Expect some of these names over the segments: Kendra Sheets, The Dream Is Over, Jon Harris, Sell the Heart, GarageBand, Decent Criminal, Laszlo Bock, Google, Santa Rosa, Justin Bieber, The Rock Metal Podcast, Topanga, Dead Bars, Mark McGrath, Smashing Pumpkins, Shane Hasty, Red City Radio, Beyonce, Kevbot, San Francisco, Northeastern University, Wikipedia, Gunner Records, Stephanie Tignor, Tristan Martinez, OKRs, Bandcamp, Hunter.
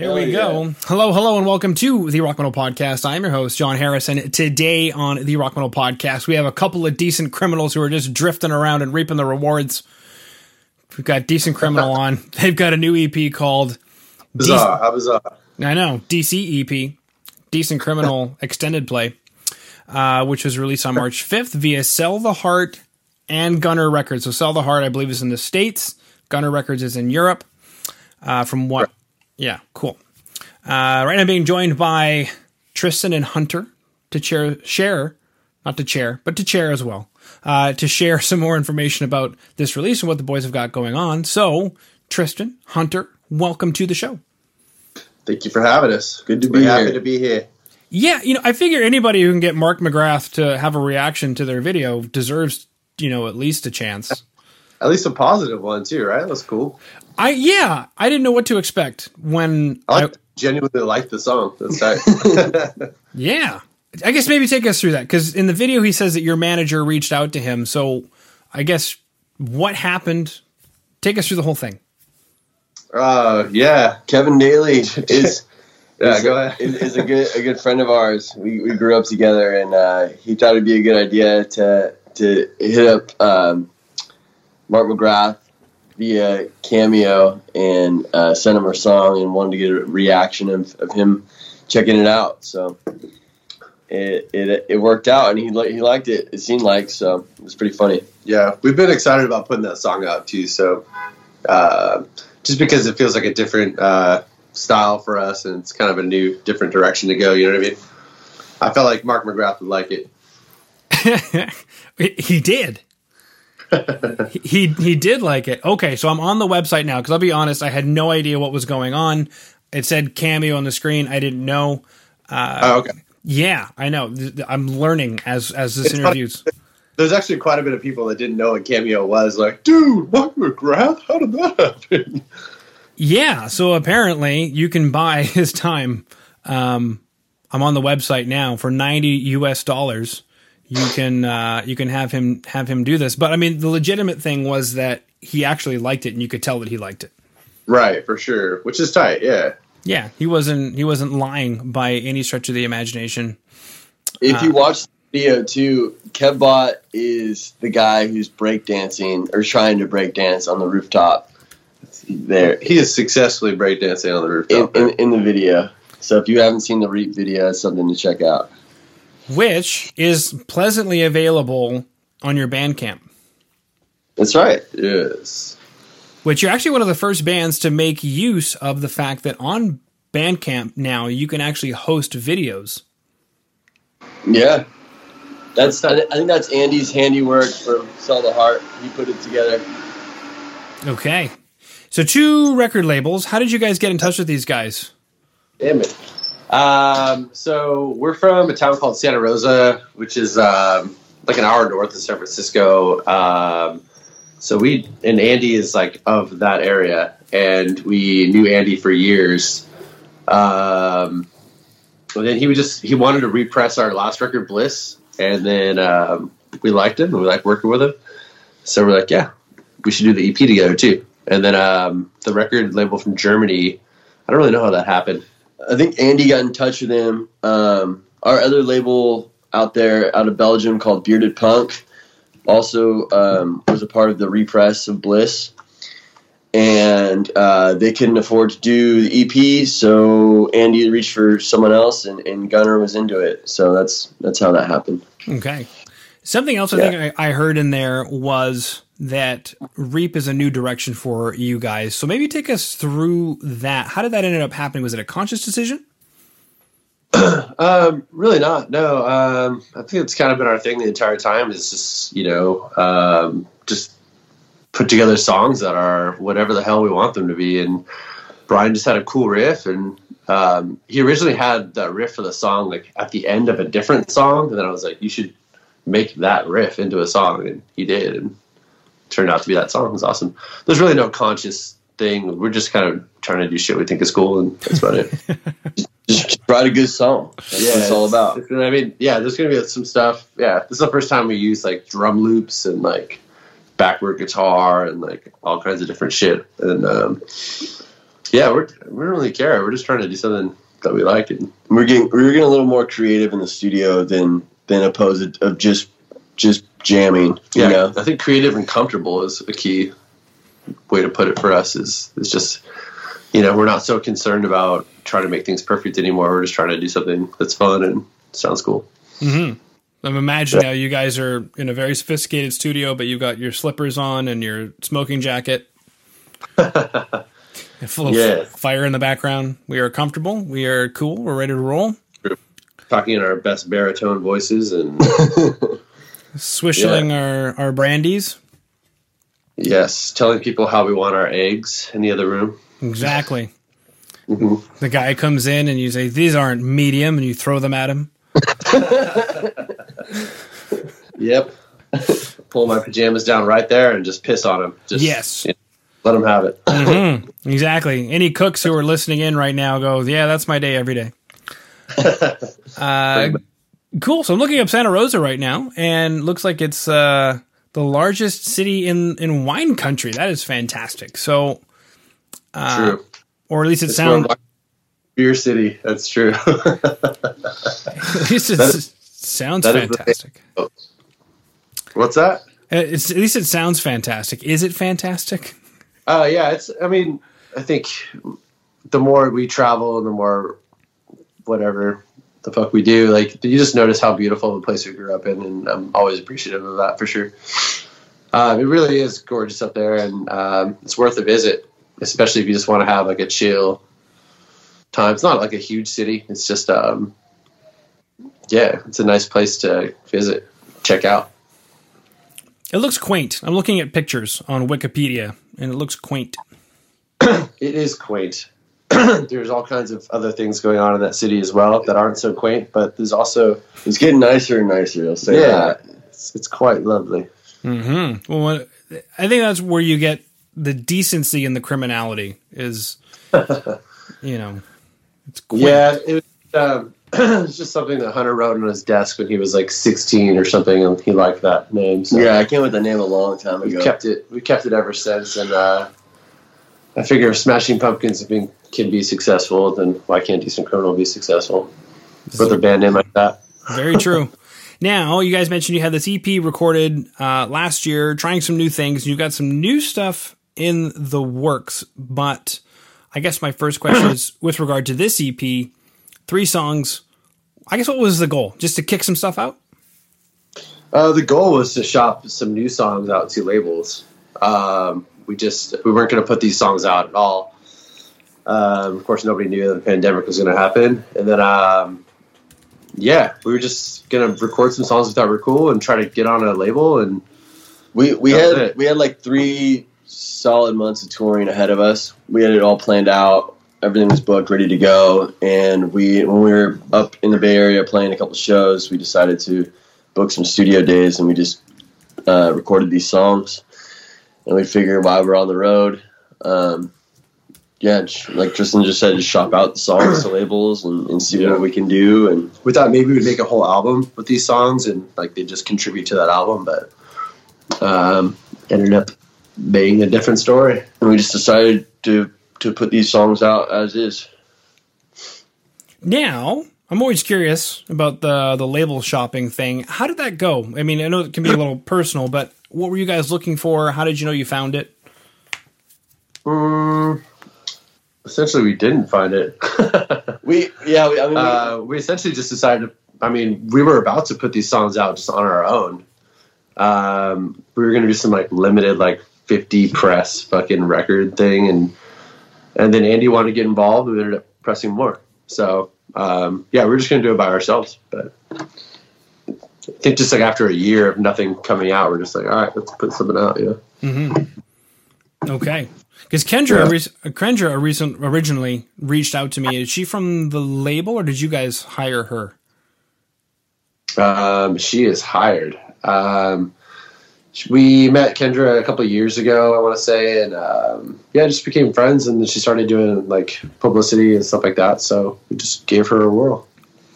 Here we go. Hello, hello, and welcome to The Rock Metal Podcast. I'm your host, Jon Harris, and today on The Rock Metal Podcast, we have a couple of decent criminals who are just drifting around and reaping the rewards. We've got Decent Criminal on. They've got a new EP called... Bizarre. How bizarre. I know. DC EP. Decent Criminal Extended Play, which was released on March 5th via Sell the Heart and Gunner Records. So Sell the Heart, I believe, is in the States. Gunner Records is in Europe. Yeah, cool. Right now I'm being joined by Tristan and Hunter to share as well, to share some more information about this release and what the boys have got going on. So, Tristan, Hunter, welcome to the show. Thank you for having us. Good to be here. Happy to be here. Yeah, you know, I figure anybody who can get Mark McGrath to have a reaction to their video deserves, you know, at least a chance. At least a positive one, too, right? That's cool. I didn't know what to expect when I genuinely liked the song. That's right. Yeah. I guess maybe take us through that, because in the video he says that your manager reached out to him. So I guess what happened? Take us through the whole thing. Yeah. Kevin Daly is a good friend of ours. We grew up together, and he thought it'd be a good idea to hit up Mark McGrath via Cameo and sent him our song and wanted to get a reaction of him checking it out. So it worked out, and he liked it, it seemed like, so it was pretty funny. Yeah, we've been excited about putting that song out too, so just because it feels like a different style for us, and it's kind of a new, different direction to go, you know what I mean? I felt like Mark McGrath would like it. He did. He did like it. Okay, so I'm on the website now, because I'll be honest, I had no idea what was going on. It said Cameo on the screen. I didn't know. Okay. Yeah, I know. I'm learning as this interviews. There's actually quite a bit of people that didn't know what Cameo was. Like, dude, Mark McGrath? How did that happen? Yeah, so apparently you can buy his time. I'm on the website now for $90. You can have him do this, but I mean the legitimate thing was that he actually liked it, and you could tell that he liked it. Right, for sure, which is tight. Yeah, yeah, he wasn't lying by any stretch of the imagination. If you watch the video too, Kevbot is the guy who's breakdancing or trying to breakdance on the rooftop. There, he is successfully breakdancing on the rooftop in the video. So if you haven't seen the Reap video, it's something to check out. Which is pleasantly available on your Bandcamp. That's right. Yes. Which you're actually one of the first bands to make use of the fact that on Bandcamp now you can actually host videos. Yeah. I think that's Andy's handiwork for Sell the Heart. He put it together. Okay. So 2 record labels. How did you guys get in touch with these guys? Damn it. So we're from a town called Santa Rosa, which is like an hour north of San Francisco. So Andy is like of that area, and we knew Andy for years. And then he wanted to repress our last record, Bliss, and then we liked him and we liked working with him. So we're like, yeah, we should do the EP together too. And then the record label from Germany, I don't really know how that happened. I think Andy got in touch with him. Our other label out there, out of Belgium, called Bearded Punk, also was a part of the repress of Bliss. And they couldn't afford to do the EP, so Andy reached for someone else, and Gunner was into it. So that's how that happened. Okay. Something else I think I heard in there was that Reap is a new direction for you guys. So maybe take us through that. How did that end up happening? Was it a conscious decision? Really not. No. I think it's kind of been our thing the entire time. It's just, you know, just put together songs that are whatever the hell we want them to be. And Brian just had a cool riff, and he originally had that riff for the song, like at the end of a different song. And then I was like, you should make that riff into a song. And he did. And turned out to be that song. It was awesome. There's really no conscious thing. We're just kind of trying to do shit we think is cool, and that's about it. just write a good song. That's what it's all about. You know what I mean? Yeah, there's going to be some stuff. Yeah, this is the first time we use like drum loops and like backward guitar and like all kinds of different shit. And yeah, we don't really care. We're just trying to do something that we liked. And we were getting a little more creative in the studio than opposed of just jamming. Yeah, you know? I think creative and comfortable is a key way to put it for us. Is just, you know, we're not so concerned about trying to make things perfect anymore. We're just trying to do something that's fun and sounds cool. Mm-hmm. I'm imagining now you guys are in a very sophisticated studio, but you've got your slippers on and your smoking jacket. Full of fire in the background. We are comfortable. We are cool. We're ready to roll. We're talking in our best baritone voices and swishing our brandies. Yes, telling people how we want our eggs in the other room. Exactly. Mm-hmm. The guy comes in and you say, "These aren't medium," and you throw them at him. Yep. Pull my pajamas down right there and just piss on him. Just, yes. You know, let him have it. Mm-hmm. Exactly. Any cooks who are listening in right now go, yeah, that's my day every day. Cool. So I'm looking up Santa Rosa right now, and looks like it's the largest city in wine country. That is fantastic. So, true. Or at least it sounds... Beer City, that's true. At least it sounds fantastic. What's that? At least it sounds fantastic. Is it fantastic? Yeah. I mean, I think the more we travel, the more whatever the fuck we do, like, you just notice how beautiful the place we grew up in, and I'm always appreciative of that for sure. It really is gorgeous up there, and it's worth a visit, especially if you just want to have like a chill time. It's not like a huge city. It's just, it's a nice place to visit, check out. It looks quaint. I'm looking at pictures on Wikipedia, and it looks quaint. It is quaint. There's all kinds of other things going on in that city as well that aren't so quaint, but there's also... It's getting nicer and nicer, I'll say that. Yeah, it's quite lovely. Mm-hmm. Well, I think that's where you get the decency and the criminality is, you know... It's quaint. Yeah, it was just something that Hunter wrote on his desk when he was like 16 or something, and he liked that name. So yeah, I came with the name a long time ago. We kept it ever since, and I figure if Smashing Pumpkins can be successful, then why can't Decent Criminal be successful with a band name like that? Very true. Now, you guys mentioned you had this EP recorded last year, trying some new things. You've got some new stuff in the works, but... I guess my first question is, with regard to this EP, 3 songs, I guess what was the goal? Just to kick some stuff out? The goal was to shop some new songs out to labels. We weren't going to put these songs out at all. Of course, nobody knew that the pandemic was going to happen. And then, we were just going to record some songs we thought were cool and try to get on a label. And we had like 3... solid months of touring ahead of us. We had it all planned out. Everything was booked, ready to go. And when we were up in the Bay Area playing a couple shows, we decided to book some studio days, and we just recorded these songs. And we figured while we're on the road, like Tristan just said, just shop out the songs to labels and see what we can do. And we thought maybe we'd make a whole album with these songs, and like they just contribute to that album. But ended up being a different story, and we just decided to put these songs out as is. Now, I'm always curious about the label shopping thing. How did that go? I mean, I know it can be a little personal, but what were you guys looking for? How did you know you found it? Essentially, we didn't find it. We essentially just decided. I mean, we were about to put these songs out just on our own. We were going to do some like limited, like 50 press fucking record thing. And then Andy wanted to get involved. We ended up pressing more. So, we were just going to do it by ourselves. But I think just like after a year of nothing coming out, we're just like, all right, let's put something out. Yeah. Mm-hmm. Okay. Cause Kendra originally reached out to me. Is she from the label, or did you guys hire her? She is hired. We met Kendra a couple of years ago, I want to say, and just became friends, and then she started doing like publicity and stuff like that, so we just gave her a whirl.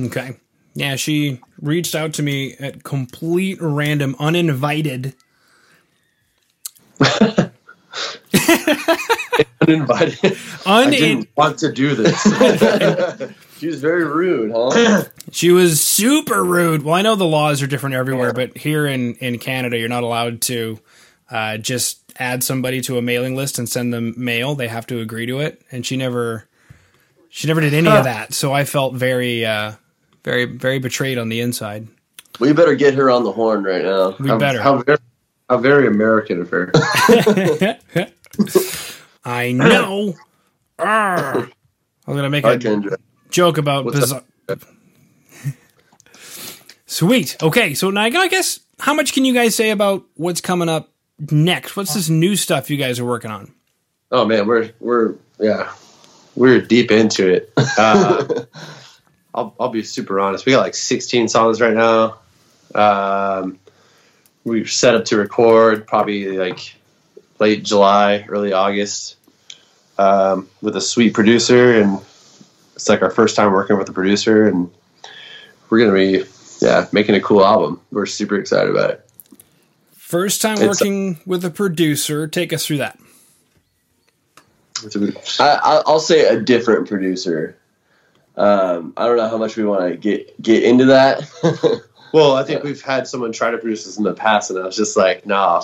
Okay. Yeah, she reached out to me at complete random, uninvited. uninvited. I didn't want to do this. She was very rude, huh? She was super rude. Well, I know the laws are different everywhere, but here in Canada, you're not allowed to just add somebody to a mailing list and send them mail. They have to agree to it. And she never did any of that. So I felt very, very, very betrayed on the inside. We better get her on the horn right now. We better. How very American of her. I know. Arr. I'm going to make a joke about bizarre. Sweet. Okay, so now I guess, how much can you guys say about what's coming up next? What's this new stuff you guys are working on? Oh man, we're deep into it. I'll be super honest. We got like 16 songs right now. We've set up to record probably like late July, early August, with a sweet producer, and it's like our first time working with a producer, and we're gonna be making a cool album. We're super excited about it. First time working with a producer. Take us through that. I'll say a different producer. I don't know how much we want to get into that. Well, I think we've had someone try to produce this in the past, and I was just like, nah.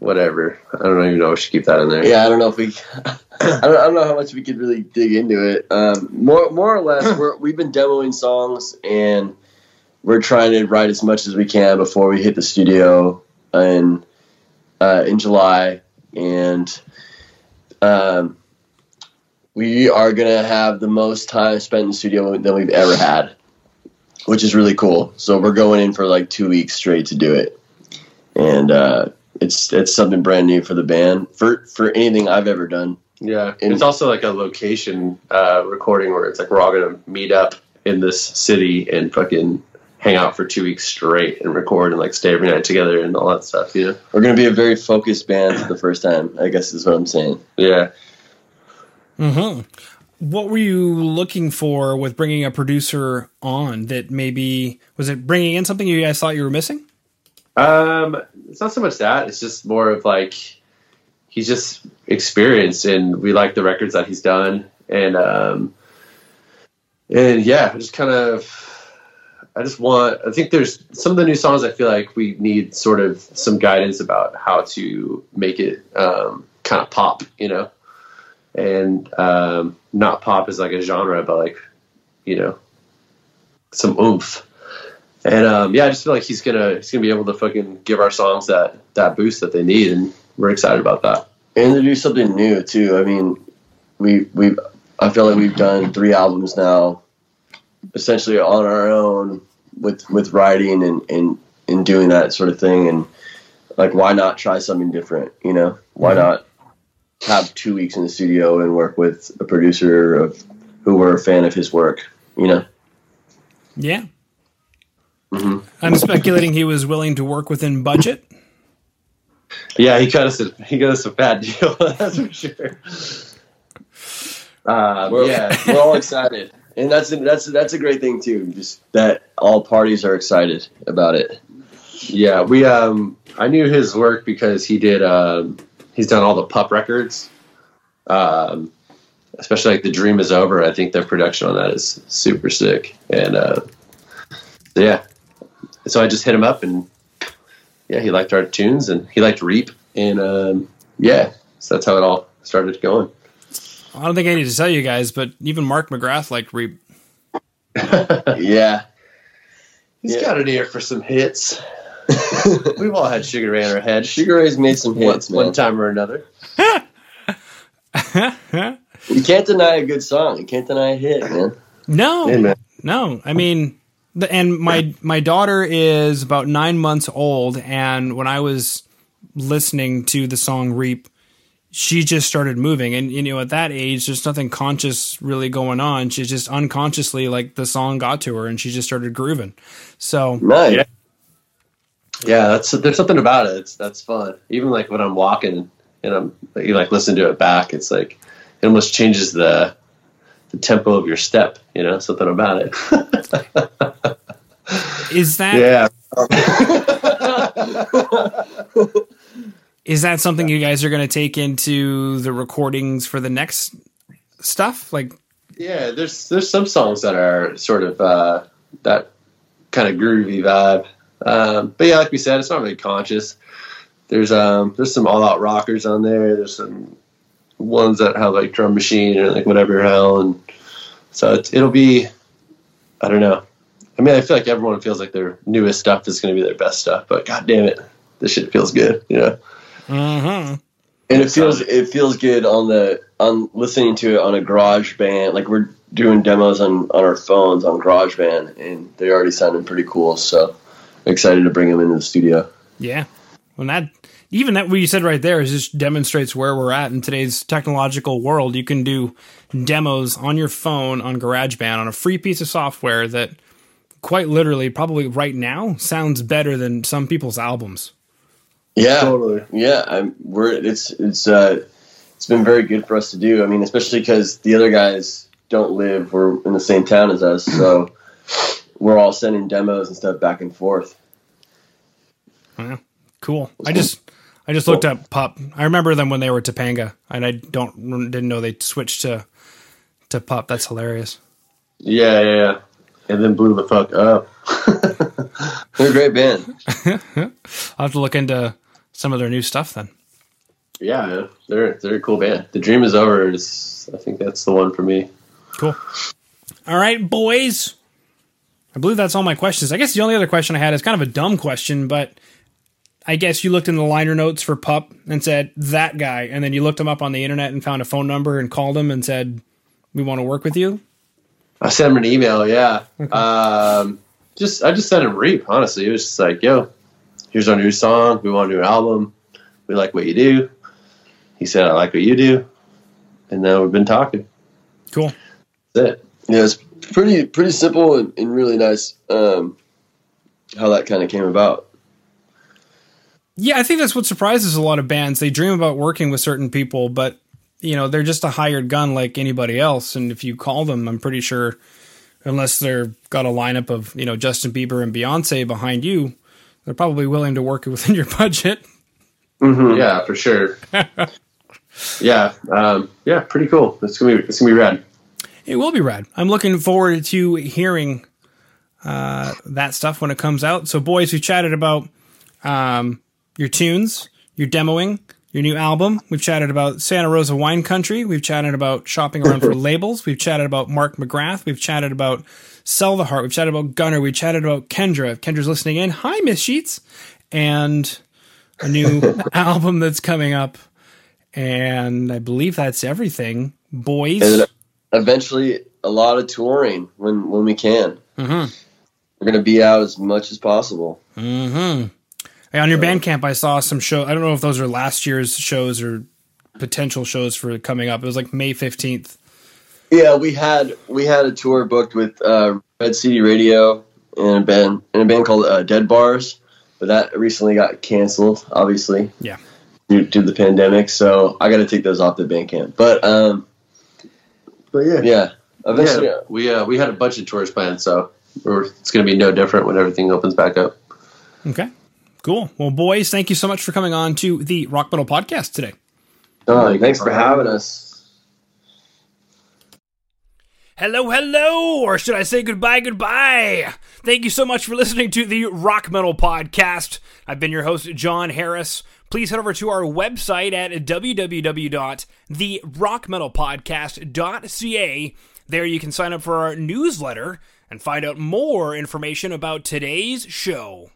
Whatever. I don't even know if we should keep that in there. Yeah, I don't know if we. I don't know how much we could really dig into it. More or less, we've been demoing songs and. We're trying to write as much as we can before we hit the studio in July, and we are going to have the most time spent in the studio than we've ever had, which is really cool. So we're going in for like 2 weeks straight to do it, and it's something brand new for the band, for anything I've ever done. Yeah, and it's also like a location recording where it's like we're all going to meet up in this city and fucking hang out for 2 weeks straight and record and like stay every night together and all that stuff. You know, we're going to be a very focused band for the first time, I guess is what I'm saying. Yeah. Mm-hmm. What were you looking for with bringing a producer on that maybe, was it bringing in something you guys thought you were missing? It's not so much that, it's just more of like, he's just experienced and we like the records that he's done. And yeah, I think there's some of the new songs I feel like we need sort of some guidance about how to make it kind of pop, you know, and not pop as like a genre, but like, you know, some oomph. And I just feel like he's gonna be able to fucking give our songs that boost that they need, and we're excited about that. And to do something new too. I mean, I feel like we've done 3 albums now, essentially on our own with writing and doing that sort of thing, and like, why not try something different, you know? Why not have 2 weeks in the studio and work with a producer of who we're a fan of his work, you know? Yeah. Mm-hmm. I'm speculating he was willing to work within budget. Yeah, he got us a bad deal, that's for sure. We're all excited. And that's a great thing too. Just that all parties are excited about it. Yeah, we I knew his work because he did. He's done all the PUP records, especially like The Dream Is Over. I think their production on that is super sick. And so I just hit him up, and he liked our tunes and he liked Reap, and so that's how it all started going. I don't think I need to tell you guys, but even Mark McGrath liked Reap. Yeah. He's got an ear for some hits. We've all had Sugar Ray in our head. Sugar Ray's made some hits one time or another. You can't deny a good song. You can't deny a hit, man. No. Hey, man. No. I mean, my daughter is about 9 months old, and when I was listening to the song Reap, she just started moving, and you know, at that age, there's nothing conscious really going on. She's just unconsciously, like, the song got to her, and she just started grooving. So, right. Yeah, there's something about it. That's fun. Even like when I'm walking and you like listen to it back, it's like it almost changes the tempo of your step. You know, something about it. Is that? Yeah. Is that something you guys are going to take into the recordings for the next stuff? Like, yeah, there's some songs that are sort of that kind of groovy vibe. But yeah, like we said, it's not really conscious. There's some all-out rockers on there. There's some ones that have like drum machine or like whatever hell, and so it'll be, I don't know. I mean, I feel like everyone feels like their newest stuff is going to be their best stuff, but god damn it, this shit feels good, you know. Mm-hmm. And it feels good on listening to it on a GarageBand. Like, we're doing demos on our phones on GarageBand, and they're already sounding pretty cool. So I'm excited to bring them into the studio. Yeah, well, that what you said right there is just demonstrates where we're at in today's technological world. You can do demos on your phone on GarageBand on a free piece of software that quite literally probably right now sounds better than some people's albums. Yeah, totally. Yeah, it's been very good for us to do. I mean, especially because the other guys don't live we're in the same town as us, so we're all sending demos and stuff back and forth. Yeah, cool. I just looked up PUP. I remember them when they were Topanga, and I didn't know they switched to PUP. That's hilarious. Yeah. And then blew the fuck up. They're a great band. I'll have to look into some of their new stuff then. Yeah, man. They're a cool band. The Dream Is Over I think that's the one for me. Cool. All right, boys. I believe that's all my questions. I guess the only other question I had is kind of a dumb question, but I guess you looked in the liner notes for PUP and said, that guy. And then you looked him up on the internet and found a phone number and called him and said, we want to work with you. I sent him an email, yeah. Okay. I just sent him Reap, honestly. It was just like, yo, here's our new song. We want a new album. We like what you do. He said, I like what you do. And then we've been talking. Cool. That's it. Yeah, it's pretty simple and really nice how that kind of came about. Yeah, I think that's what surprises a lot of bands. They dream about working with certain people, but you know, they're just a hired gun like anybody else. And if you call them, I'm pretty sure, unless they're got a lineup of, you know, Justin Bieber and Beyonce behind you, they're probably willing to work within your budget. Mm-hmm. Yeah, for sure. Yeah. Yeah. Pretty cool. It's going to be rad. It will be rad. I'm looking forward to hearing that stuff when it comes out. So boys, we chatted about your tunes, your demoing, your new album. We've chatted about Santa Rosa wine country. We've chatted about shopping around for labels. We've chatted about Mark McGrath. We've chatted about Sell the Heart. We've chatted about Gunner. We chatted about Kendra. If Kendra's listening in, hi, Miss Sheets. And a new album that's coming up. And I believe that's everything, boys. And eventually a lot of touring when we can. Mm-hmm. We're going to be out as much as possible. Mm-hmm. Hey, on your Bandcamp, I saw some show. I don't know if those are last year's shows or potential shows for coming up. It was like May 15th. Yeah, we had a tour booked with Red City Radio and a band called Dead Bars, but that recently got canceled, obviously. Yeah, due to the pandemic. So I got to take those off the Bandcamp. But yeah. Eventually, yeah, we had a bunch of tours planned, so it's going to be no different when everything opens back up. Okay. Cool. Well, boys, thank you so much for coming on to the Rock Metal Podcast today. Oh, thanks for having us. Hello, or should I say goodbye. Thank you so much for listening to the Rock Metal Podcast. I've been your host, Jon Harris. Please head over to our website at www.therockmetalpodcast.ca. There you can sign up for our newsletter and find out more information about today's show.